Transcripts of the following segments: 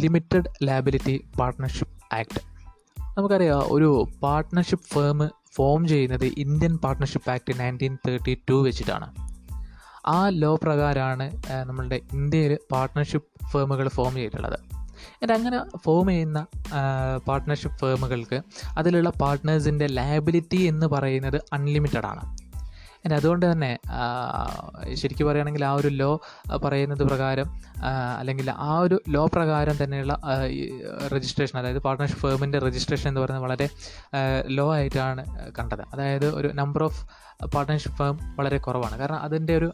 Limited liability partnership act. നമുക്കറിയാം, ഒരു partnership firm form ചെയ്യുന്നത് ഇന്ത്യൻ പാർട്ട്ണർഷിപ്പ് ആക്ട് 1932 വെച്ചിട്ടാണ്. ആ ലോ പ്രകാരമാണ് നമ്മളുടെ ഇന്ത്യയിൽ പാർട്ട്ണർഷിപ്പ് ഫേമുകൾ ഫോം ചെയ്തിട്ടുള്ളത്. എന്നിട്ട് അങ്ങനെ ഫോം ചെയ്യുന്ന പാർട്ട്ണർഷിപ്പ് ഫേമുകൾക്ക് അതിലുള്ള പാർട്ട്നേഴ്സിൻ്റെ ലയബിലിറ്റി എന്ന് പറയുന്നത് അൺലിമിറ്റഡ് ആണ്. എന്നിട്ട് അതുകൊണ്ട് തന്നെ ശരിക്കും പറയുകയാണെങ്കിൽ ആ ഒരു ലോ പറയുന്നത് പ്രകാരം അല്ലെങ്കിൽ ആ ഒരു ലോ പ്രകാരം തന്നെയുള്ള രജിസ്ട്രേഷൻ, അതായത് പാർട്ട്ണർഷിപ്പ് ഫേമിൻ്റെ രജിസ്ട്രേഷൻ എന്ന് പറയുന്നത് വളരെ ലോ ആയിട്ടാണ് കണ്ടത്. അതായത് ഒരു നമ്പർ ഓഫ് പാർട്ട്ണർഷിപ്പ് ഫേം വളരെ കുറവാണ്. കാരണം അതിൻ്റെ ഒരു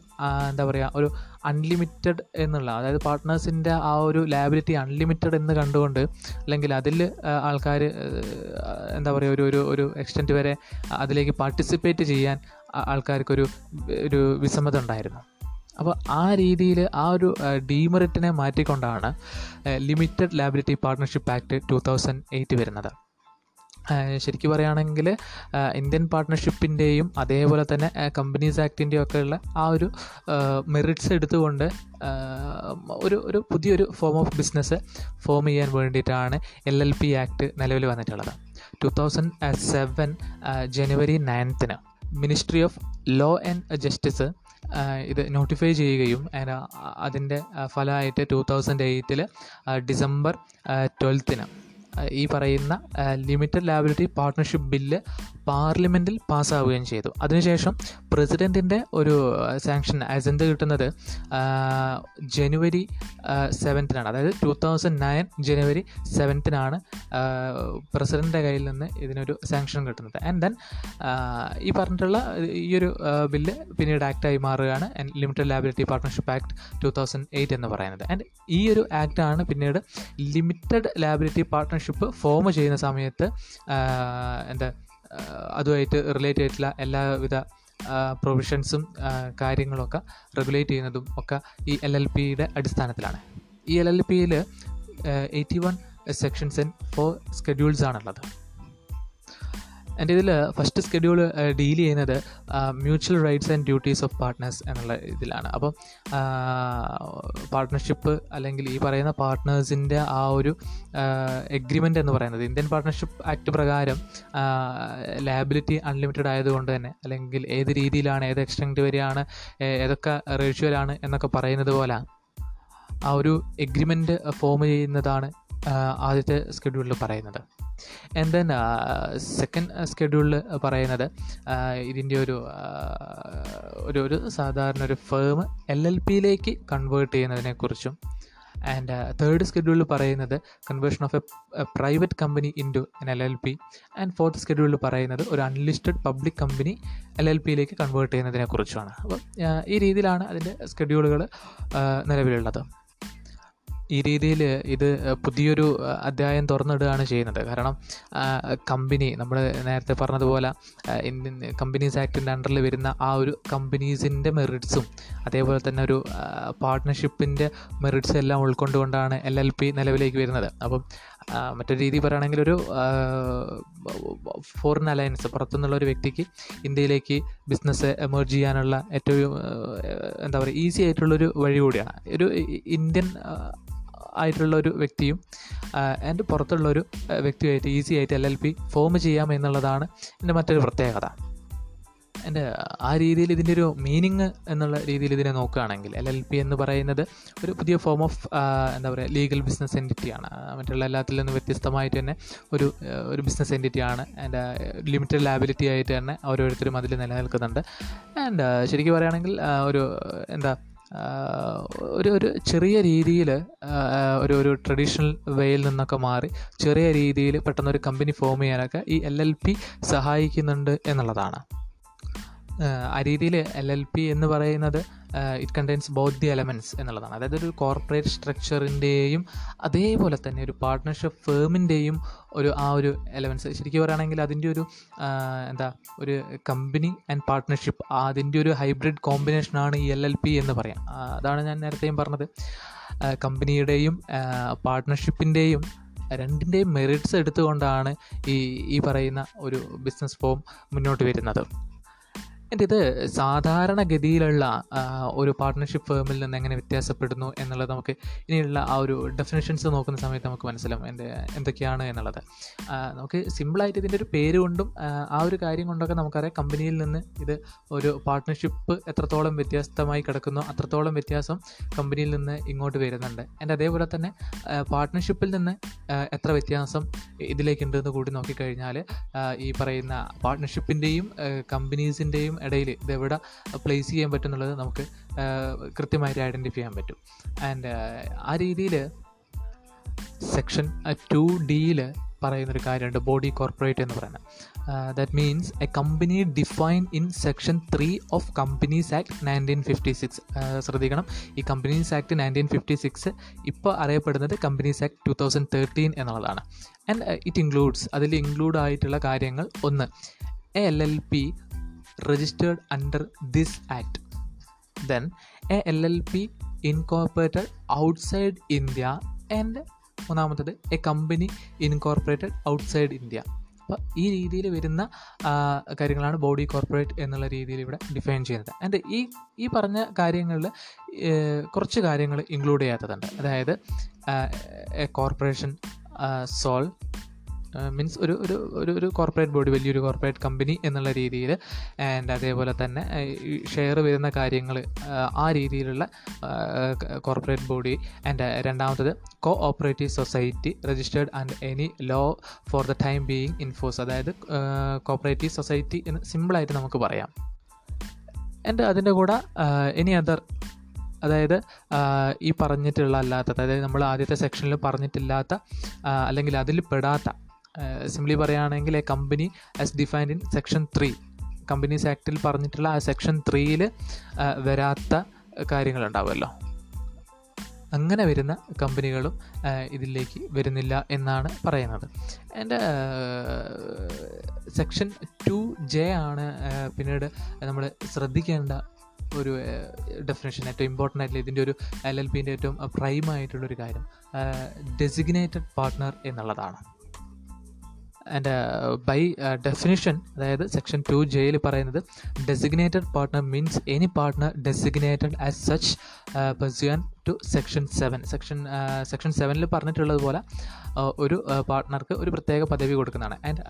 എന്താ പറയുക, ഒരു അൺലിമിറ്റഡ് എന്നുള്ള, അതായത് പാർട്ട്നേഴ്സിൻ്റെ ആ ഒരു ലയബിലിറ്റി അൺലിമിറ്റഡ് എന്ന് കണ്ടുകൊണ്ട് അല്ലെങ്കിൽ അതിൽ ആൾക്കാർ എന്താ പറയുക, ഒരു ഒരു എക്സ്റ്റെൻറ്റ് വരെ അതിലേക്ക് പാർട്ടിസിപ്പേറ്റ് ചെയ്യാൻ ആൾക്കാർക്കൊരു വിസമ്മത ഉണ്ടായിരുന്നു. അപ്പോൾ ആ രീതിയിൽ ആ ഒരു ഡീമെറിറ്റിനെ മാറ്റിക്കൊണ്ടാണ് ലിമിറ്റഡ് ലയബിലിറ്റി പാർട്ട്ണർഷിപ്പ് ആക്ട് 2008 വരുന്നത്. ശരിക്കും പറയുകയാണെങ്കിൽ ഇന്ത്യൻ പാർട്ട്ണർഷിപ്പിൻ്റെയും അതേപോലെ തന്നെ കമ്പനീസ് ആക്ടിൻ്റെയും ഒക്കെയുള്ള ആ ഒരു മെറിറ്റ്സ് എടുത്തുകൊണ്ട് ഒരു പുതിയൊരു ഫോം ഓഫ് ബിസിനസ് ഫോം ചെയ്യാൻ വേണ്ടിയിട്ടാണ് LLP ആക്ട് നിലവിൽ വന്നിട്ടുള്ളത്. 2007 ജനുവരി 9 ministry of law and justice ഇത് നോട്ടിഫൈ ചെയ്യുകയും അതിൻ്റെ ഫലമായിട്ട് 2008 ഡിസംബർ 12 ഈ പറയുന്ന ലിമിറ്റഡ് ലയബിലിറ്റി പാർട്ട്ണർഷിപ്പ് ബില്ല് പാർലമെൻറ്റിൽ പാസ്സാവുകയും ചെയ്തു. അതിനുശേഷം പ്രസിഡൻറ്റിൻ്റെ ഒരു സാങ്ഷൻ അജണ്ട കിട്ടുന്നത് ജനുവരി 7, അതായത് 2009 ജനുവരി 7 പ്രസിഡൻറ്റിൻ്റെ കയ്യിൽ നിന്ന് ഇതിനൊരു സാങ്ഷൻ കിട്ടുന്നത്. ആൻഡ് ദെൻ ഈ പറഞ്ഞിട്ടുള്ള ഈയൊരു ബില്ല് പിന്നീട് ആക്റ്റായി മാറുകയാണ് ലിമിറ്റഡ് ലയബിലിറ്റി പാർട്ട്ണർഷിപ്പ് ആക്ട് 2008 എന്ന് പറയുന്നത്. ആൻഡ് ഈ ഒരു ആക്റ്റാണ് പിന്നീട് ലിമിറ്റഡ് ലയബിലിറ്റി പാർട്ട്ണർഷിപ്പ് ഫോം ചെയ്യുന്ന സമയത്ത് അതുമായിട്ട് റിലേറ്റ് ആയിട്ടുള്ള എല്ലാവിധ പ്രൊവിഷൻസും കാര്യങ്ങളൊക്കെ റെഗുലേറ്റ് ചെയ്യുന്നതും ഒക്കെ ഈ LLPയുടെ അടിസ്ഥാനത്തിലാണ്. ഈ LLPയിൽ 81 സെക്ഷൻസ് ആൻഡ് 4 സ്കെഡ്യൂൾസ് ആണുള്ളത്. എൻ്റെ ഇതിൽ ഫസ്റ്റ് സ്കെഡ്യൂൾ ഡീൽ ചെയ്യുന്നത് mutual rights and duties of partners എന്നുള്ള ഇതിലാണ്. അപ്പം പാർട്ട്ണർഷിപ്പ് അല്ലെങ്കിൽ ഈ പറയുന്ന പാർട്ട്നേഴ്സിൻ്റെ ആ ഒരു എഗ്രിമെൻ്റ് എന്ന് പറയുന്നത് ഇന്ത്യൻ പാർട്ട്ണർഷിപ്പ് ആക്ട് പ്രകാരം ലയബിലിറ്റി അൺലിമിറ്റഡ് ആയതുകൊണ്ട് തന്നെ, അല്ലെങ്കിൽ ഏത് രീതിയിലാണ്, ഏത് എക്സ്റ്റെൻറ്റ് വരെയാണ്, ഏതൊക്കെ റേഷ്യോയിലാണ് എന്നൊക്കെ പറയുന്നത് പോലെ ആ ഒരു എഗ്രിമെൻ്റ് ഫോം ചെയ്യുന്നതാണ് ആദ്യത്തെ സ്കെഡ്യൂളിൽ പറയുന്നത്. ആൻഡ് ദെൻ സെക്കൻഡ് സ്കെഡ്യൂളിൽ പറയുന്നത് ഇതിൻ്റെ ഒരു സാധാരണ ഒരു ഫേം LLPയിലേക്ക് കൺവേർട്ട് ചെയ്യുന്നതിനെക്കുറിച്ചും. ആൻഡ് തേർഡ് സ്കെഡ്യൂളിൽ പറയുന്നത് conversion of a private company into LLP. And fourth സ്കെഡ്യൂളിൽ പറയുന്നത് ഒരു അൺലിസ്റ്റഡ് പബ്ലിക് കമ്പനി LLPയിലേക്ക് കൺവേർട്ട് ചെയ്യുന്നതിനെക്കുറിച്ചുമാണ്. അപ്പം ഈ രീതിയിലാണ് അതിൻ്റെ സ്കെഡ്യൂളുകൾ നിലവിലുള്ളത്. ഈ രീതിയിൽ ഇത് പുതിയൊരു അധ്യായം തുറന്നിടുകയാണ് ചെയ്യുന്നത്. കാരണം കമ്പനി, നമ്മൾ നേരത്തെ പറഞ്ഞതുപോലെ ഇന്ത്യൻ കമ്പനീസ് ആക്ടിൻ്റെ അണ്ടറിൽ വരുന്ന ആ ഒരു കമ്പനീസിൻ്റെ മെറിറ്റ്സും അതേപോലെ തന്നെ ഒരു പാർട്ട്ണർഷിപ്പിൻ്റെ മെറിറ്റ്സും എല്ലാം ഉൾക്കൊണ്ടുകൊണ്ടാണ് LLP നിലവിലേക്ക് വരുന്നത്. അപ്പം മറ്റൊരു രീതി പറയുകയാണെങ്കിൽ ഒരു ഫോറിൻ അലയൻസ്, പുറത്തുനിന്നുള്ള ഒരു വ്യക്തിക്ക് ഇന്ത്യയിലേക്ക് ബിസിനസ് എമേർജ് ചെയ്യാനുള്ള ഏറ്റവും എന്താ പറയുക ഈസി ആയിട്ടുള്ളൊരു വഴി കൂടിയാണ്. ഒരു ഇന്ത്യൻ ആയിട്ടുള്ളൊരു വ്യക്തിയും ആൻഡ് പുറത്തുള്ളൊരു വ്യക്തിയുമായിട്ട് ഈസി ആയിട്ട് LLP ഫോം ചെയ്യാം എന്നുള്ളതാണ് എൻ്റെ മറ്റൊരു പ്രത്യേകത. എൻ്റെ ആ രീതിയിൽ ഇതിൻ്റെ ഒരു മീനിങ് എന്നുള്ള രീതിയിൽ ഇതിനെ നോക്കുകയാണെങ്കിൽ LLP എന്ന് പറയുന്നത് ഒരു പുതിയ ഫോം ഓഫ് എന്താ പറയുക ലീഗൽ ബിസിനസ് എൻറ്റിറ്റിയാണ്. മറ്റുള്ള എല്ലാത്തിൽ നിന്നും വ്യത്യസ്തമായിട്ട് തന്നെ ഒരു ബിസിനസ് എൻറ്റിറ്റിയാണ്. ആൻഡ് ലിമിറ്റഡ് ലയബിലിറ്റി ആയിട്ട് തന്നെ ഓരോരുത്തരും അതിൽ നിലനിൽക്കുന്നുണ്ട്. ആൻഡ് ശരിക്കും പറയുകയാണെങ്കിൽ ഒരു ചെറിയ രീതിയിൽ ഒരു ട്രഡീഷണൽ വേയിൽ നിന്നൊക്കെ മാറി ചെറിയ രീതിയിൽ പെട്ടെന്നൊരു കമ്പനി ഫോം ചെയ്യാനൊക്കെ ഈ LLP സഹായിക്കുന്നുണ്ട് എന്നുള്ളതാണ്. ആ രീതിയിൽ LLP എന്ന് പറയുന്നത് it contains both the elements എന്നുള്ളതാണ്. അതായത് ഒരു കോർപ്പറേറ്റ് സ്ട്രക്ചറിൻ്റെയും അതേപോലെ തന്നെ ഒരു പാർട്ട്ണർഷിപ്പ് ഫേമിൻ്റെയും ആ ഒരു എലമെൻറ്റ്സ്. ശരിക്കും പറയുകയാണെങ്കിൽ അതിൻ്റെ ഒരു കമ്പനി ആൻഡ് പാർട്ട്ണർഷിപ്പ്, അതിൻ്റെ ഒരു ഹൈബ്രിഡ് കോമ്പിനേഷനാണ് ഈ LLP എന്ന് പറയാം. അതാണ് ഞാൻ നേരത്തെയും പറഞ്ഞത്. കമ്പനിയുടെയും പാർട്ട്ണർഷിപ്പിൻ്റെയും രണ്ടിൻ്റെയും മെറിറ്റ്സ് എടുത്തുകൊണ്ടാണ് ഈ പറയുന്ന ഒരു ബിസിനസ് ഫോം മുന്നോട്ട് വരുന്നത്. ഇത് സാധാരണഗതിയിലുള്ള ഒരു പാർട്ട്ണർഷിപ്പ് ഫേമിൽ നിന്ന് എങ്ങനെ വ്യത്യാസപ്പെടുന്നു എന്നുള്ളത് നമുക്ക് ഇനിയുള്ള ആ ഒരു ഡെഫിനേഷൻസ് നോക്കുന്ന സമയത്ത് നമുക്ക് മനസ്സിലാവും എന്തൊക്കെയാണ് എന്നുള്ളത്. നമുക്ക് സിമ്പിളായിട്ട് ഇതിൻ്റെ ഒരു പേര് കൊണ്ടും ആ ഒരു കാര്യം കൊണ്ടൊക്കെ നമുക്കറിയാം കമ്പനിയിൽ നിന്ന് ഇത് ഒരു പാർട്ട്ണർഷിപ്പ് എത്രത്തോളം വ്യത്യസ്തമായി കിടക്കുന്നു അത്രത്തോളം വ്യത്യാസം കമ്പനിയിൽ നിന്ന് ഇങ്ങോട്ട് വരുന്നുണ്ട്. ആൻഡ് അതേപോലെ തന്നെ പാർട്ട്ണർഷിപ്പിൽ നിന്ന് എത്ര വ്യത്യാസം ഇതിലേക്കുണ്ടെന്ന് കൂടി നോക്കിക്കഴിഞ്ഞാൽ ഈ പറയുന്ന പാർട്ട്ണർഷിപ്പിൻ്റെയും കമ്പനീസിൻ്റെയും ഇടയിൽ ഇതെവിടെ പ്ലേസ് ചെയ്യാൻ പറ്റുന്നുള്ളത് നമുക്ക് കൃത്യമായിട്ട് ഐഡൻറ്റിഫൈ ചെയ്യാൻ പറ്റും. ആൻഡ് ആ രീതിയിൽ സെക്ഷൻ 2(d)യിൽ പറയുന്നൊരു കാര്യമുണ്ട്, ബോഡി കോർപ്പറേറ്റ് എന്ന് പറയുന്നത്. That means a company define in section 3 of companies act 1956. ശ്രദ്ധിക്കണം, ഈ കമ്പനീസ് ആക്ട് 1956 ഇപ്പോൾ അറിയപ്പെടുന്നത് കമ്പനീസ് ആക്ട് 2013 എന്നുള്ളതാണ്. ആൻഡ് ഇറ്റ് ഇൻക്ലൂഡ്സ്, അതിൽ ഇൻക്ലൂഡ് ആയിട്ടുള്ള കാര്യങ്ങൾ: ഒന്ന്, a LLP registered under this act, then a LLP incorporated outside India, and മൂന്നാമത്തത് a company incorporated outside India. അപ്പോൾ ഈ രീതിയിൽ വരുന്ന കാര്യങ്ങളാണ് ബോഡി കോർപ്പറേറ്റ് എന്നുള്ള രീതിയിൽ ഇവിടെ ഡിഫൈൻ ചെയ്യുന്നത്. ആൻഡ് ഈ പറഞ്ഞ കാര്യങ്ങളിൽ കുറച്ച് കാര്യങ്ങൾ ഇൻക്ലൂഡ് ചെയ്യാത്തതുണ്ട്. അതായത് എ കോർപ്പറേഷൻ സോൾ മീൻസ് ഒരു ഒരു ഒരു ഒരു കോർപ്പറേറ്റ് ബോഡി, വലിയൊരു കോർപ്പറേറ്റ് കമ്പനി എന്നുള്ള രീതിയിൽ. ആൻഡ് അതേപോലെ തന്നെ ഷെയർ വരുന്ന കാര്യങ്ങൾ ആ രീതിയിലുള്ള കോർപ്പറേറ്റ് ബോഡി. ആൻഡ് രണ്ടാമത്തത് cooperative society registered and any law for the time being in force, അതായത് കോപ്പറേറ്റീവ് സൊസൈറ്റി എന്ന് സിമ്പിളായിട്ട് നമുക്ക് പറയാം. ആൻഡ് അതിൻ്റെ കൂടെ എനി അതർ, അതായത് ഈ പറഞ്ഞിട്ടുള്ള അല്ലാത്ത, അതായത് നമ്മൾ ആദ്യത്തെ സെക്ഷനിൽ പറഞ്ഞിട്ടില്ലാത്ത അല്ലെങ്കിൽ അതിൽ പെടാത്ത, സിംപ്ലി പറയുകയാണെങ്കിൽ a company as defined in section 3 companies ആക്ടിൽ പറഞ്ഞിട്ടുള്ള ആ സെക്ഷൻ 3യിൽ വരാത്ത കാര്യങ്ങളുണ്ടാവുമല്ലോ, അങ്ങനെ വരുന്ന കമ്പനികളും ഇതിലേക്ക് വരുന്നില്ല എന്നാണ് പറയുന്നത്. ആൻഡ് സെക്ഷൻ 2(j) ആണ് പിന്നീട് നമ്മൾ ശ്രദ്ധിക്കേണ്ട ഒരു ഡെഫിനേഷൻ. ഏറ്റവും ഇമ്പോർട്ടൻ്റ് ആയിട്ടുള്ള ഇതിൻ്റെ ഒരു LLPൻ്റെ ഏറ്റവും പ്രൈമായിട്ടുള്ളൊരു കാര്യം ഡെസിഗ്നേറ്റഡ് പാർട്ട്ണർ എന്നുള്ളതാണ്. ആൻഡ് ബൈ ഡെഫിനിഷൻ, അതായത് സെക്ഷൻ 2(j)യിൽ പറയുന്നത് designated partner means any partner designated as such pursuant to section 7. Section 7ൽ പറഞ്ഞിട്ടുള്ളതുപോലെ ഒരു പാർട്ട്ണർക്ക് ഒരു പ്രത്യേക പദവി കൊടുക്കുന്നതാണ്. ആൻഡ്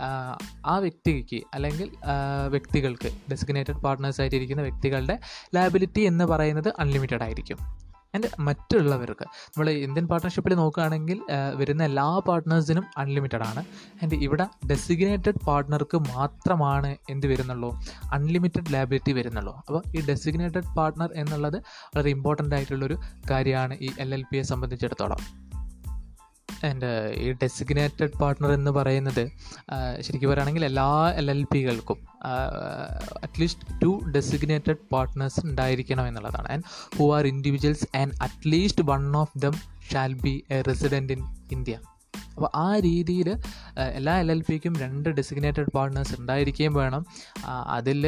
ആ വ്യക്തിക്ക് അല്ലെങ്കിൽ വ്യക്തികൾക്ക്, ഡെസിഗ്നേറ്റഡ് പാർട്ട്നേഴ്സായിട്ടിരിക്കുന്ന വ്യക്തികളുടെ ലയബിലിറ്റി എന്ന് പറയുന്നത് അൺലിമിറ്റഡ് ആയിരിക്കും. ആൻഡ് മറ്റുള്ളവർക്ക്, നമ്മൾ ഇന്ത്യൻ പാർട്ട്ണർഷിപ്പിൽ നോക്കുകയാണെങ്കിൽ വരുന്ന എല്ലാ പാർട്ട്നേഴ്സിനും അൺലിമിറ്റഡ് ആണ്. ആൻഡ് ഇവിടെ ഡെസിഗ്നേറ്റഡ് പാർട്ട്ണർക്ക് മാത്രമാണ് എന്ത് വരുന്നുള്ളൂ, അൺലിമിറ്റഡ് ലയബിലിറ്റി വരുന്നുള്ളൂ. അപ്പോൾ ഈ ഡെസിഗ്നേറ്റഡ് പാർട്ട്ണർ എന്നുള്ളത് വളരെ ഇമ്പോർട്ടൻ്റ് ആയിട്ടുള്ളൊരു കാര്യമാണ് ഈ LLPയെ സംബന്ധിച്ചിടത്തോളം. ആൻഡ് ഈ ഡെസിഗ്നേറ്റഡ് പാർട്ട്ണർ എന്ന് പറയുന്നത് ശരിക്കും പറയുകയാണെങ്കിൽ എല്ലാ LLPകൾക്കും അറ്റ്ലീസ്റ്റ് 2 ഡെസിഗ്നേറ്റഡ് പാർട്ട്നേഴ്സ് ഉണ്ടായിരിക്കണം എന്നുള്ളതാണ്. And who are individuals and at least 1 of them shall be a resident in India. അപ്പോൾ ആ രീതിയിൽ എല്ലാ LLPക്കും 2 ഡെസിഗ്നേറ്റഡ് പാർട്ട്നേഴ്സ് ഉണ്ടായിരിക്കുകയും വേണം. അതിൽ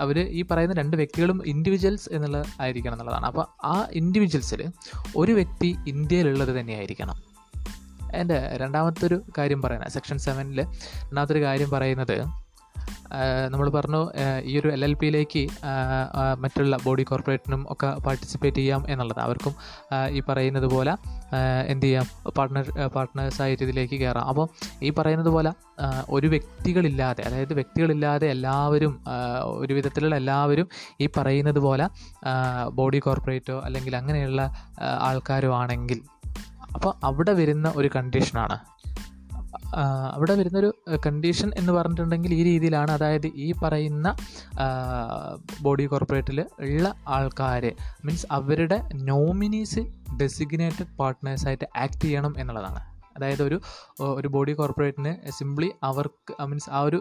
അവർ ഈ പറയുന്ന 2 വ്യക്തികളും ഇൻഡിവിജ്വൽസ് എന്നുള്ളത് ആയിരിക്കണം എന്നുള്ളതാണ്. അപ്പോൾ ആ ഇൻഡിവിജ്വൽസിൽ ഒരു വ്യക്തി ഇന്ത്യയിലുള്ളത് തന്നെയായിരിക്കണം. എൻ്റെ രണ്ടാമത്തൊരു കാര്യം പറയുന്നത് സെക്ഷൻ 7ൽ രണ്ടാമത്തൊരു കാര്യം പറയുന്നത്, നമ്മൾ പറഞ്ഞു ഈ ഒരു LLPയിലേക്ക് മറ്റുള്ള ബോഡി കോർപ്പറേറ്റിനും ഒക്കെ പാർട്ടിസിപ്പേറ്റ് ചെയ്യാം എന്നുള്ളത്. അവർക്കും ഈ പറയുന്നത് പോലെ എന്ത് ചെയ്യാം, പാർട്ട്നേഴ്സായിട്ട് ഇതിലേക്ക് കയറാം. അപ്പോൾ ഈ പറയുന്നത് പോലെ ഒരു വ്യക്തികളില്ലാതെ, അതായത് വ്യക്തികളില്ലാതെ എല്ലാവരും ഒരു വിധത്തിലുള്ള എല്ലാവരും ഈ പറയുന്നത് പോലെ ബോഡി കോർപ്പറേറ്റോ അല്ലെങ്കിൽ അങ്ങനെയുള്ള ആൾക്കാരോ ആണെങ്കിൽ, അപ്പോൾ അവിടെ വരുന്നൊരു കണ്ടീഷൻ എന്ന് പറഞ്ഞിട്ടുണ്ടെങ്കിൽ ഈ രീതിയിലാണ്. അതായത് ഈ പറയുന്ന ബോഡി കോർപ്പറേറ്റിൽ ഉള്ള ആൾക്കാർ മീൻസ് അവരുടെ നോമിനീസ് ഡെസിഗ്നേറ്റഡ് പാർട്ട്നേഴ്സായിട്ട് ആക്ട് ചെയ്യണം എന്നുള്ളതാണ്. അതായത് ഒരു ബോഡി കോർപ്പറേറ്റിന് സിംപ്ലി അവർക്ക് മീൻസ് ആ ഒരു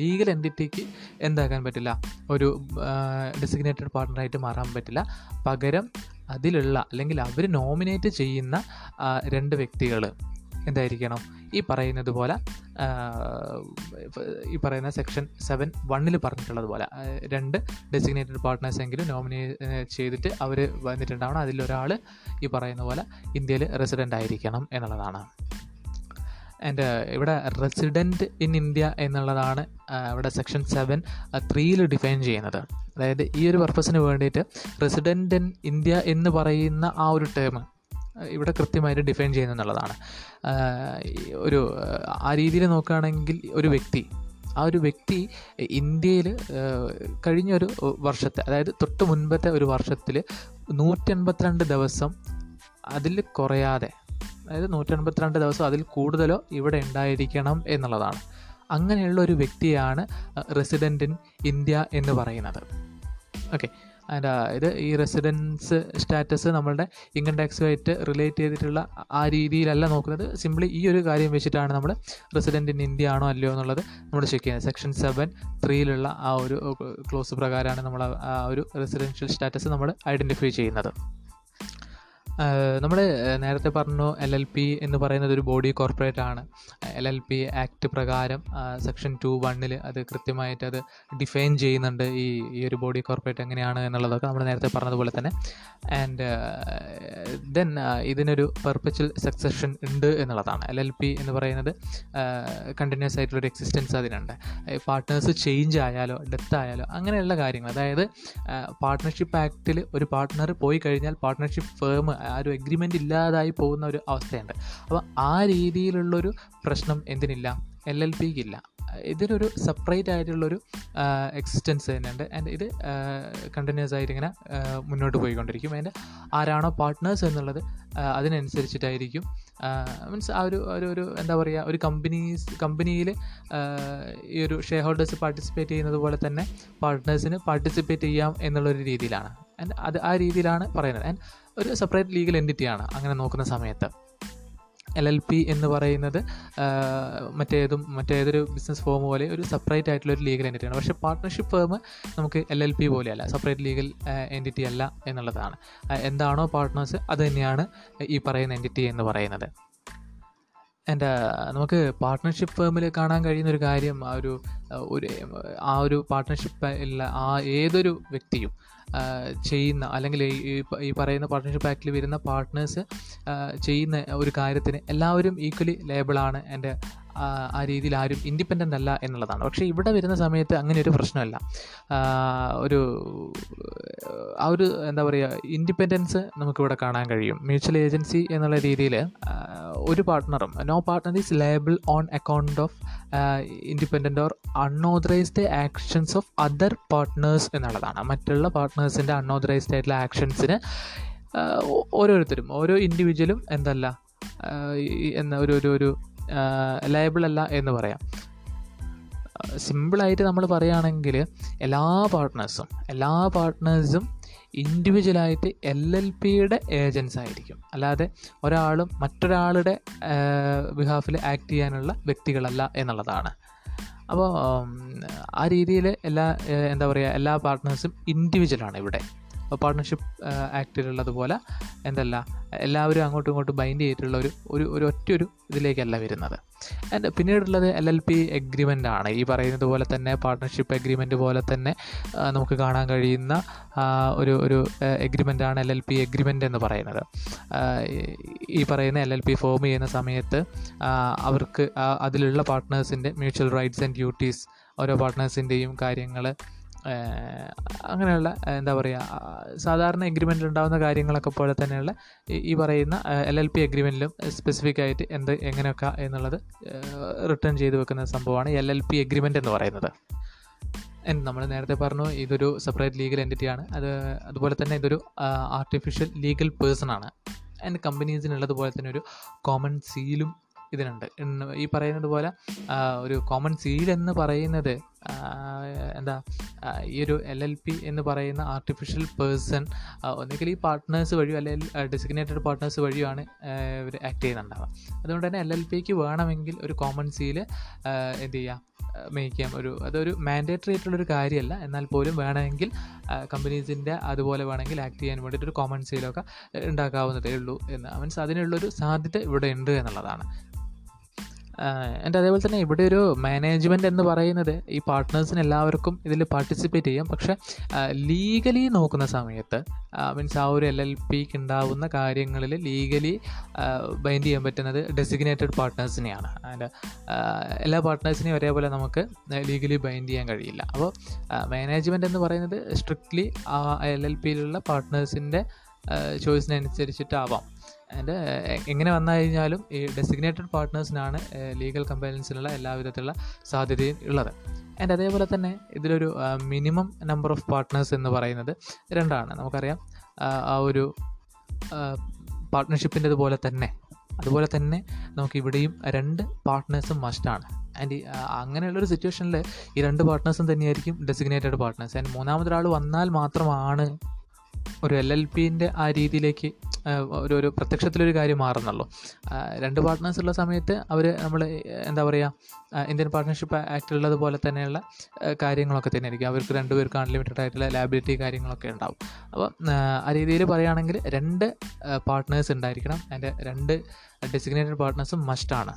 ലീഗൽ എൻറ്റിറ്റിക്ക് എന്താക്കാൻ പറ്റില്ല, ഒരു ഡെസിഗ്നേറ്റഡ് പാർട്ട്ണറായിട്ട് മാറാൻ പറ്റില്ല. പകരം അതിലുള്ള അല്ലെങ്കിൽ അവർ നോമിനേറ്റ് ചെയ്യുന്ന 2 വ്യക്തികൾ എന്തായിരിക്കണം, ഈ പറയുന്നത് പോലെ ഈ പറയുന്ന സെക്ഷൻ 7(1)ൽ പറഞ്ഞിട്ടുള്ളതുപോലെ 2 ഡെസിഗ്നേറ്റഡ് പാർട്ട്നേഴ്സ് എങ്കിലും നോമിനേറ്റ് ചെയ്തിട്ട് അവർ വന്നിട്ടുണ്ടാവണം. അതിലൊരാൾ ഈ പറയുന്ന പോലെ ഇന്ത്യയിൽ റെസിഡൻ്റ് ആയിരിക്കണം എന്നുള്ളതാണ്. ആൻഡ് ഇവിടെ റെസിഡൻറ്റ് ഇൻ ഇന്ത്യ എന്നുള്ളതാണ് ഇവിടെ സെക്ഷൻ 7(3)ൽ ഡിഫൈൻ ചെയ്യുന്നത്. അതായത് ഈ ഒരു പർപ്പസിന് വേണ്ടിയിട്ട് റെസിഡൻറ്റ് ഇൻ ഇന്ത്യ എന്ന് പറയുന്ന ആ ഒരു ടേം ഇവിടെ കൃത്യമായിട്ട് ഡിഫൈൻ ചെയ്യുന്നുള്ളതാണ്. ഒരു ആ രീതിയിൽ നോക്കുകയാണെങ്കിൽ ആ ഒരു വ്യക്തി ഇന്ത്യയിൽ കഴിഞ്ഞൊരു വർഷത്തെ, അതായത് തൊട്ട് മുൻപത്തെ ഒരു വർഷത്തിൽ 182 ദിവസം അതിൽ കുറയാതെ, അതായത് 182 ദിവസം അതിൽ കൂടുതലോ ഇവിടെ ഉണ്ടായിരിക്കണം എന്നുള്ളതാണ്. അങ്ങനെയുള്ള ഒരു വ്യക്തിയാണ് റെസിഡൻറ്റ് ഇൻ ഇന്ത്യ എന്ന് പറയുന്നത്. ഓക്കെ, ആൻഡ് ഇത് ഈ റെസിഡൻസ് സ്റ്റാറ്റസ് നമ്മളുടെ ഇൻകം ടാക്സുമായിട്ട് റിലേറ്റ് ചെയ്തിട്ടുള്ള ആ രീതിയിലല്ല നോക്കുന്നത്. സിംപ്ലി ഈ ഒരു കാര്യം വെച്ചിട്ടാണ് നമ്മൾ റെസിഡൻറ്റ് ഇൻ ഇന്ത്യ ആണോ അല്ലയോ എന്നുള്ളത് നമ്മൾ ചെക്ക് ചെയ്യുന്നത്. സെക്ഷൻ 7(3)ലുള്ള ആ ഒരു ക്ലോസ് പ്രകാരമാണ് നമ്മൾ ആ ഒരു റെസിഡൻഷ്യൽ സ്റ്റാറ്റസ് നമ്മൾ ഐഡൻറ്റിഫൈ ചെയ്യുന്നത്. നമ്മൾ നേരത്തെ പറഞ്ഞു LLP എന്ന് പറയുന്നത് ഒരു ബോഡി കോർപ്പറേറ്റ് ആണ്. LLP ആക്ട് പ്രകാരം സെക്ഷൻ 2(1)ൽ അത് കൃത്യമായിട്ട് അത് ഡിഫൈൻ ചെയ്യുന്നുണ്ട് ഈ ഒരു ബോഡി കോർപ്പറേറ്റ് എങ്ങനെയാണ് എന്നുള്ളതൊക്കെ നമ്മൾ നേരത്തെ പറഞ്ഞതുപോലെ തന്നെ. ആൻഡ് ദെൻ ഇതിനൊരു പെർപ്പച്വൽ സക്സഷൻ ഉണ്ട് എന്നുള്ളതാണ്. LLP എന്ന് പറയുന്നത് കണ്ടിന്യൂസ് ആയിട്ടുള്ളൊരു എക്സിസ്റ്റൻസ് അതിനുണ്ട്. പാർട്ട്നേഴ്സ് ചേഞ്ച് ആയാലോ ഡെത്ത് ആയാലോ അങ്ങനെയുള്ള കാര്യങ്ങൾ, അതായത് പാർട്ട്ണർഷിപ്പ് ആക്ടിൽ ഒരു പാർട്ട്ണർ പോയി കഴിഞ്ഞാൽ പാർട്ട്ണർഷിപ്പ് ഫേം ആ ഒരു എഗ്രിമെൻ്റ് ഇല്ലാതായി പോകുന്ന ഒരു അവസ്ഥയുണ്ട്. അപ്പോൾ ആ രീതിയിലുള്ളൊരു പ്രശ്നം എന്തിനില്ല? LLPക്ക് ഇല്ല. ഇതിനൊരു സെപ്പറേറ്റ് ആയിട്ടുള്ളൊരു എക്സിസ്റ്റൻസ് തന്നെയുണ്ട്. ആൻഡ് ഇത് കണ്ടിന്യൂസ് ആയിട്ട് ഇങ്ങനെ മുന്നോട്ട് പോയിക്കൊണ്ടിരിക്കും. അതിൻ്റെ ആരാണോ പാർട്ട്നേഴ്സ് എന്നുള്ളത് അതിനനുസരിച്ചിട്ടായിരിക്കും. മീൻസ് ആ ഒരു എന്താ പറയുക, ഒരു കമ്പനിയിൽ ഈ ഒരു ഷെയർ ഹോൾഡേഴ്സ് പാർട്ടിസിപ്പേറ്റ് ചെയ്യുന്നത് പോലെ തന്നെ പാർട്ട്നേഴ്സിന് പാർട്ടിസിപ്പേറ്റ് ചെയ്യാം എന്നുള്ളൊരു രീതിയിലാണ്. ആൻഡ് അത് ആ രീതിയിലാണ് പറയുന്നത്. ആൻഡ് ഒരു സെപ്പറേറ്റ് ലീഗൽ എൻറ്റിറ്റിയാണ് അങ്ങനെ നോക്കുന്ന സമയത്ത്. LLP എന്ന് പറയുന്നത് മറ്റേതൊരു ബിസിനസ് ഫോം പോലെ ഒരു സെപ്പറേറ്റ് ആയിട്ടുള്ളൊരു ലീഗൽ എൻറ്റിറ്റിയാണ്. പക്ഷേ പാർട്ട്ണർഷിപ്പ് ഫേം നമുക്ക് LLP പോലെയല്ല, സെപ്പറേറ്റ് ലീഗൽ എൻറ്റിറ്റി അല്ല എന്നുള്ളതാണ്. എന്താണോ പാർട്ട്നേഴ്സ് അത് തന്നെയാണ് ഈ പറയുന്ന എൻറ്റിറ്റി എന്ന് പറയുന്നത്. ആൻഡ് നമുക്ക് പാർട്ട്ണർഷിപ്പ് ഫേമിൽ കാണാൻ കഴിയുന്നൊരു കാര്യം, ആ ഒരു പാർട്ട്ണർഷിപ്പ് ഉള്ള ഏതൊരു വ്യക്തിയും ചെയ്യുന്ന, അല്ലെങ്കിൽ ഈ പറയുന്ന പാർട്ട്ണർഷിപ്പ് ആക്ടിൽ വരുന്ന പാർട്ട്നേഴ്സ് ചെയ്യുന്ന ഒരു കാര്യത്തിന് എല്ലാവരും ഈക്വലി ലേബിളാണ്. എൻ്റെ ആ രീതിയിൽ ആരും ഇൻഡിപെൻഡൻ്റ് അല്ല എന്നുള്ളതാണ്. പക്ഷേ ഇവിടെ വരുന്ന സമയത്ത് അങ്ങനെ ഒരു പ്രശ്നമല്ല. ആ ഒരു എന്താ പറയുക, ഇൻഡിപെൻഡൻസ് നമുക്കിവിടെ കാണാൻ കഴിയും. മ്യൂച്വൽ ഏജൻസി എന്നുള്ള രീതിയിൽ ഒരു പാർട്ട്ണറും no partner is liable on account of independent or unauthorised actions of other partners എന്നുള്ളതാണ്. മറ്റുള്ള പാർട്ട്നേഴ്സിൻ്റെ അൺഓതറൈസ്ഡ് ആയിട്ടുള്ള ആക്ഷൻസിന് ഓരോരുത്തരും, ഓരോ ഇൻഡിവിജ്വലും എന്തല്ല എന്ന ഒരു ലയബിളല്ല എന്ന് പറയാം. സിമ്പിളായിട്ട് നമ്മൾ പറയുകയാണെങ്കിൽ എല്ലാ പാർട്ട്നേഴ്സും ഇൻഡിവിജ്വലായിട്ട് LLPയുടെ ഏജൻസ് ആയിരിക്കും. അല്ലാതെ ഒരാളും മറ്റൊരാളുടെ ബിഹാഫിൽ ആക്ട് ചെയ്യാനുള്ള വ്യക്തികളല്ല എന്നുള്ളതാണ്. അപ്പോൾ ആ രീതിയിൽ എന്താ പറയുക എല്ലാ പാർട്ട്നേഴ്സും ഇൻഡിവിജ്വലാണ് ഇവിടെ. അപ്പോൾ പാർട്ട്ണർഷിപ്പ് ആക്ടിലുള്ളതുപോലെ എന്തല്ല, എല്ലാവരും അങ്ങോട്ടും ഇങ്ങോട്ടും ബൈൻഡ് ചെയ്തിട്ടുള്ള ഒരു ഒറ്റയൊരു ഇതിലേക്കല്ല വരുന്നത്. ആൻഡ് പിന്നീടുള്ളത് LLP എഗ്രിമെൻ്റ് ആണ്. ഈ പറയുന്നത് പോലെ തന്നെ പാർട്ട്ണർഷിപ്പ് എഗ്രിമെൻ്റ് പോലെ തന്നെ നമുക്ക് കാണാൻ കഴിയുന്ന ഒരു എഗ്രിമെൻ്റാണ് LLP എഗ്രിമെൻ്റ് എന്ന് പറയുന്നത്. ഈ പറയുന്ന LLP ഫോം ചെയ്യുന്ന സമയത്ത് അവർക്ക് അതിലുള്ള പാർട്ട്നേഴ്സിൻ്റെ മ്യൂച്വൽ റൈറ്റ്സ് ആൻഡ് ഡ്യൂട്ടീസ്, ഓരോ പാർട്ട്നേഴ്സിൻ്റെയും കാര്യങ്ങൾ, അങ്ങനെയുള്ള എന്താ പറയുക സാധാരണ എഗ്രിമെൻറ്റിലുണ്ടാകുന്ന കാര്യങ്ങളൊക്കെ പോലെ തന്നെയുള്ള ഈ പറയുന്ന LLP എഗ്രിമെൻറ്റിലും സ്പെസിഫിക് ആയിട്ട് എങ്ങനെയൊക്കെ എന്നുള്ളത് റിട്ടേൺ ചെയ്ത് വെക്കുന്ന സംഭവമാണ് LLP എഗ്രിമെൻ്റ് എന്ന് പറയുന്നത്. നമ്മൾ നേരത്തെ പറഞ്ഞു ഇതൊരു സെപ്പറേറ്റ് ലീഗൽ എൻറ്റിറ്റിയാണ്. അതുപോലെ തന്നെ ഇതൊരു ആർട്ടിഫിഷ്യൽ ലീഗൽ പേഴ്സൺ ആണ്. ആൻഡ് കമ്പനീസിനുള്ളതുപോലെ തന്നെ ഒരു കോമൺ സീലും ഇതിനുണ്ട്. ഈ പറയുന്നത് പോലെ ഒരു കോമൺ സീൽ എന്ന് പറയുന്നത് ഈ ഒരു LLP എന്ന് പറയുന്ന ആർട്ടിഫിഷ്യൽ പേഴ്സൺ ഒന്നുകിൽ ഈ പാർട്ട്നേഴ്സ് വഴിയോ അല്ലെങ്കിൽ ഡെസിഗ്നേറ്റഡ് പാർട്ട്നേഴ്സ് വഴിയാണ് ഇവർ ആക്ട് ചെയ്യുന്നുണ്ടാവുക. അതുകൊണ്ട് തന്നെ LLPക്ക് വേണമെങ്കിൽ ഒരു കോമൺ സീൽ എന്ത് ചെയ്യുക, മേക്ക് ചെയ്യാം. അതൊരു മാൻഡേറ്ററി ആയിട്ടുള്ളൊരു കാര്യമല്ല, എന്നാൽ പോലും വേണമെങ്കിൽ കമ്പനീസിൻ്റെ അതുപോലെ വേണമെങ്കിൽ ആക്ട് ചെയ്യാൻ വേണ്ടിയിട്ട് ഒരു കോമൺ സീലൊക്കെ ഉണ്ടാക്കാവുന്നതേ ഉള്ളൂ എന്ന്, മീൻസ് അതിനുള്ളൊരു സാധ്യത ഇവിടെ ഉണ്ട് എന്നുള്ളതാണ്. ആൻഡ് അതേപോലെ തന്നെ ഇവിടെ ഒരു മാനേജ്മെൻറ്റ് എന്ന് പറയുന്നത് ഈ പാർട്ട്നേഴ്സിന് എല്ലാവർക്കും ഇതിൽ പാർട്ടിസിപ്പേറ്റ് ചെയ്യാം. പക്ഷേ ലീഗലി നോക്കുന്ന സമയത്ത് മീൻസ് ആ ഒരു എൽ എൽ പിക്ക് ഉണ്ടാവുന്ന കാര്യങ്ങളിൽ ലീഗലി ബൈൻഡ് ചെയ്യാൻ പറ്റുന്നത് ഡെസിഗ്നേറ്റഡ് പാർട്ട്നേഴ്സിനെയാണ്. ആൻഡ് എല്ലാ പാർട്ട്നേഴ്സിനെയും ഒരേപോലെ നമുക്ക് ലീഗലി ബൈൻഡ് ചെയ്യാൻ കഴിയില്ല. അപ്പോൾ മാനേജ്മെൻറ്റ് എന്ന് പറയുന്നത് സ്ട്രിക്ട്ലി ആ എൽ എൽ പിയിലുള്ള പാർട്ട്നേഴ്സിൻ്റെ ചോയ്സിനനുസരിച്ചിട്ടാവാം. ആൻഡ് എങ്ങനെ വന്നു കഴിഞ്ഞാലും ഈ ഡെസിഗ്നേറ്റഡ് പാർട്ട്നേഴ്സിനാണ് ലീഗൽ കമ്പൈലൻസിനുള്ള എല്ലാവിധത്തിലുള്ള സാധ്യതയും ഉള്ളത്. ആൻഡ് അതേപോലെ തന്നെ ഇതിലൊരു മിനിമം നമ്പർ ഓഫ് പാർട്ട്നേഴ്സ് എന്ന് പറയുന്നത് രണ്ടാണ്. നമുക്കറിയാം ആ ഒരു പാർട്ട്ണർഷിപ്പിൻ്റെ അതുപോലെ തന്നെ നമുക്കിവിടെയും രണ്ട് പാർട്ട്നേഴ്സും മസ്റ്റാണ്. ആൻഡ് അങ്ങനെയുള്ളൊരു സിറ്റുവേഷനിൽ ഈ രണ്ട് പാർട്ട്നേഴ്സും തന്നെയായിരിക്കും ഡെസിഗ്നേറ്റഡ് പാർട്ട്നേഴ്സ്. ആൻഡ് മൂന്നാമതൊരാൾ വന്നാൽ മാത്രമാണ് ഒരു എൽ എൽ പിൻ്റെ ആ രീതിയിലേക്ക് ഒരു പ്രത്യക്ഷത്തിലൊരു കാര്യം മാറുന്നുള്ളൂ. രണ്ട് പാർട്ട്നേഴ്സ് ഉള്ള സമയത്ത് നമ്മൾ എന്താ പറയുക, ഇന്ത്യൻ പാർട്ട്ണർഷിപ്പ് ആക്ട് ഉള്ളതുപോലെ തന്നെയുള്ള കാര്യങ്ങളൊക്കെ തന്നെയായിരിക്കും. അവർക്ക് രണ്ടുപേർക്ക് അൺലിമിറ്റഡ് ആയിട്ടുള്ള ലയബിലിറ്റി കാര്യങ്ങളൊക്കെ ഉണ്ടാവും. അപ്പോൾ ആ രീതിയിൽ പറയുകയാണെങ്കിൽ രണ്ട് പാർട്ട്നേഴ്സ് ഉണ്ടായിരിക്കണം. അതിൻ്റെ രണ്ട് ഡെസിഗ്നേറ്റഡ് പാർട്ട്നേഴ്സും മസ്റ്റാണ്.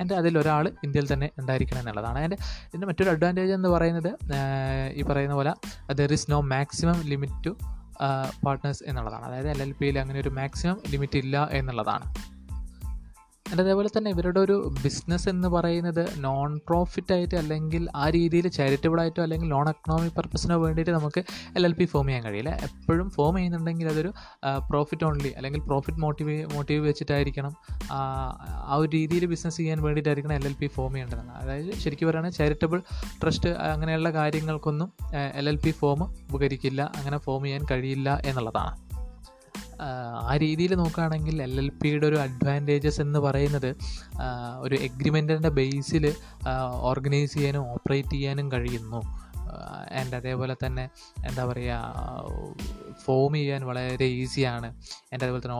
ആൻഡ് അതിലൊരാൾ ഇന്ത്യയിൽ തന്നെ ഉണ്ടായിരിക്കണം എന്നുള്ളതാണ്. ആൻഡ് ഇതിൻ്റെ മറ്റൊരു അഡ്വാൻറ്റേജ് എന്ന് പറയുന്നത് ഈ പറയുന്ന പോലെ there is no maximum limit to partners എന്നുള്ളതാണ്. അതായത് എൽ എൽ പിയിൽ അങ്ങനെ ഒരു മാക്സിമം ലിമിറ്റ് ഇല്ല എന്നുള്ളതാണ്. അതേപോലെ തന്നെ ഇവരുടെ ഒരു ബിസിനസ് എന്ന് പറയുന്നത് നോൺ പ്രോഫിറ്റായിട്ട് അല്ലെങ്കിൽ ആ രീതിയിൽ ചാരിറ്റബിളായിട്ടോ അല്ലെങ്കിൽ നോൺ എക്കണോമിക് പർപ്പസിനോ വേണ്ടിയിട്ട് നമുക്ക് എൽ എൽ പി ഫോം ചെയ്യാൻ കഴിയില്ല. എപ്പോഴും ഫോം ചെയ്യുന്നുണ്ടെങ്കിൽ അതൊരു പ്രോഫിറ്റ് ഓൺലി അല്ലെങ്കിൽ പ്രോഫിറ്റ് മോട്ടീവ് വെച്ചിട്ടായിരിക്കണം. ആ ഒരു രീതിയിൽ ബിസിനസ് ചെയ്യാൻ വേണ്ടിയിട്ടായിരിക്കണം എൽ എൽ പി ഫോം ചെയ്യേണ്ടതാണ്. അതായത് ശരിക്കും പറയുകയാണെങ്കിൽ ചാരിറ്റബിൾ ട്രസ്റ്റ് അങ്ങനെയുള്ള കാര്യങ്ങൾക്കൊന്നും എൽ എൽ പി ഫോം ഉപകരിക്കില്ല, അങ്ങനെ ഫോം ചെയ്യാൻ കഴിയില്ല എന്നുള്ളതാണ്. ആ രീതിയിൽ നോക്കുകയാണെങ്കിൽ എൽ എൽ പിയുടെ ഒരു അഡ്വാൻറ്റേജസ് എന്ന് പറയുന്നത് ഒരു എഗ്രിമെൻറ്റിൻ്റെ ബേസിൽ ഓർഗനൈസ് ചെയ്യാനും ഓപ്പറേറ്റ് ചെയ്യാനും കഴിയുന്നു. ആൻഡ് അതേപോലെ തന്നെ എന്താ പറയുക, ഫോം ചെയ്യാൻ വളരെ ഈസിയാണ്. ആൻഡ് അതേപോലെ തന്നെ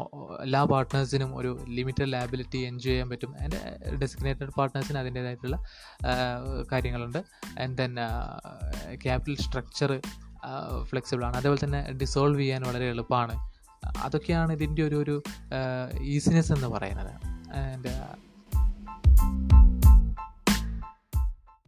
എല്ലാ പാർട്ട്നേഴ്സിനും ഒരു ലിമിറ്റഡ് ലയബിലിറ്റി എൻജോയ് ചെയ്യാൻ പറ്റും. ആൻഡ് ഡെസിഗ്നേറ്റഡ് പാർട്ട്നേഴ്സിന് അതിൻ്റേതായിട്ടുള്ള കാര്യങ്ങളുണ്ട്. ആൻഡ് ദെൻ ക്യാപിറ്റൽ സ്ട്രക്ചർ ഫ്ലെക്സിബിളാണ്. അതേപോലെ തന്നെ ഡിസോൾവ് ചെയ്യാൻ വളരെ എളുപ്പമാണ്. അതൊക്കെയാണ് ഇതിൻ്റെ ഒരു ഈസിനെസ് എന്ന് പറയുന്നത്. ആൻഡ്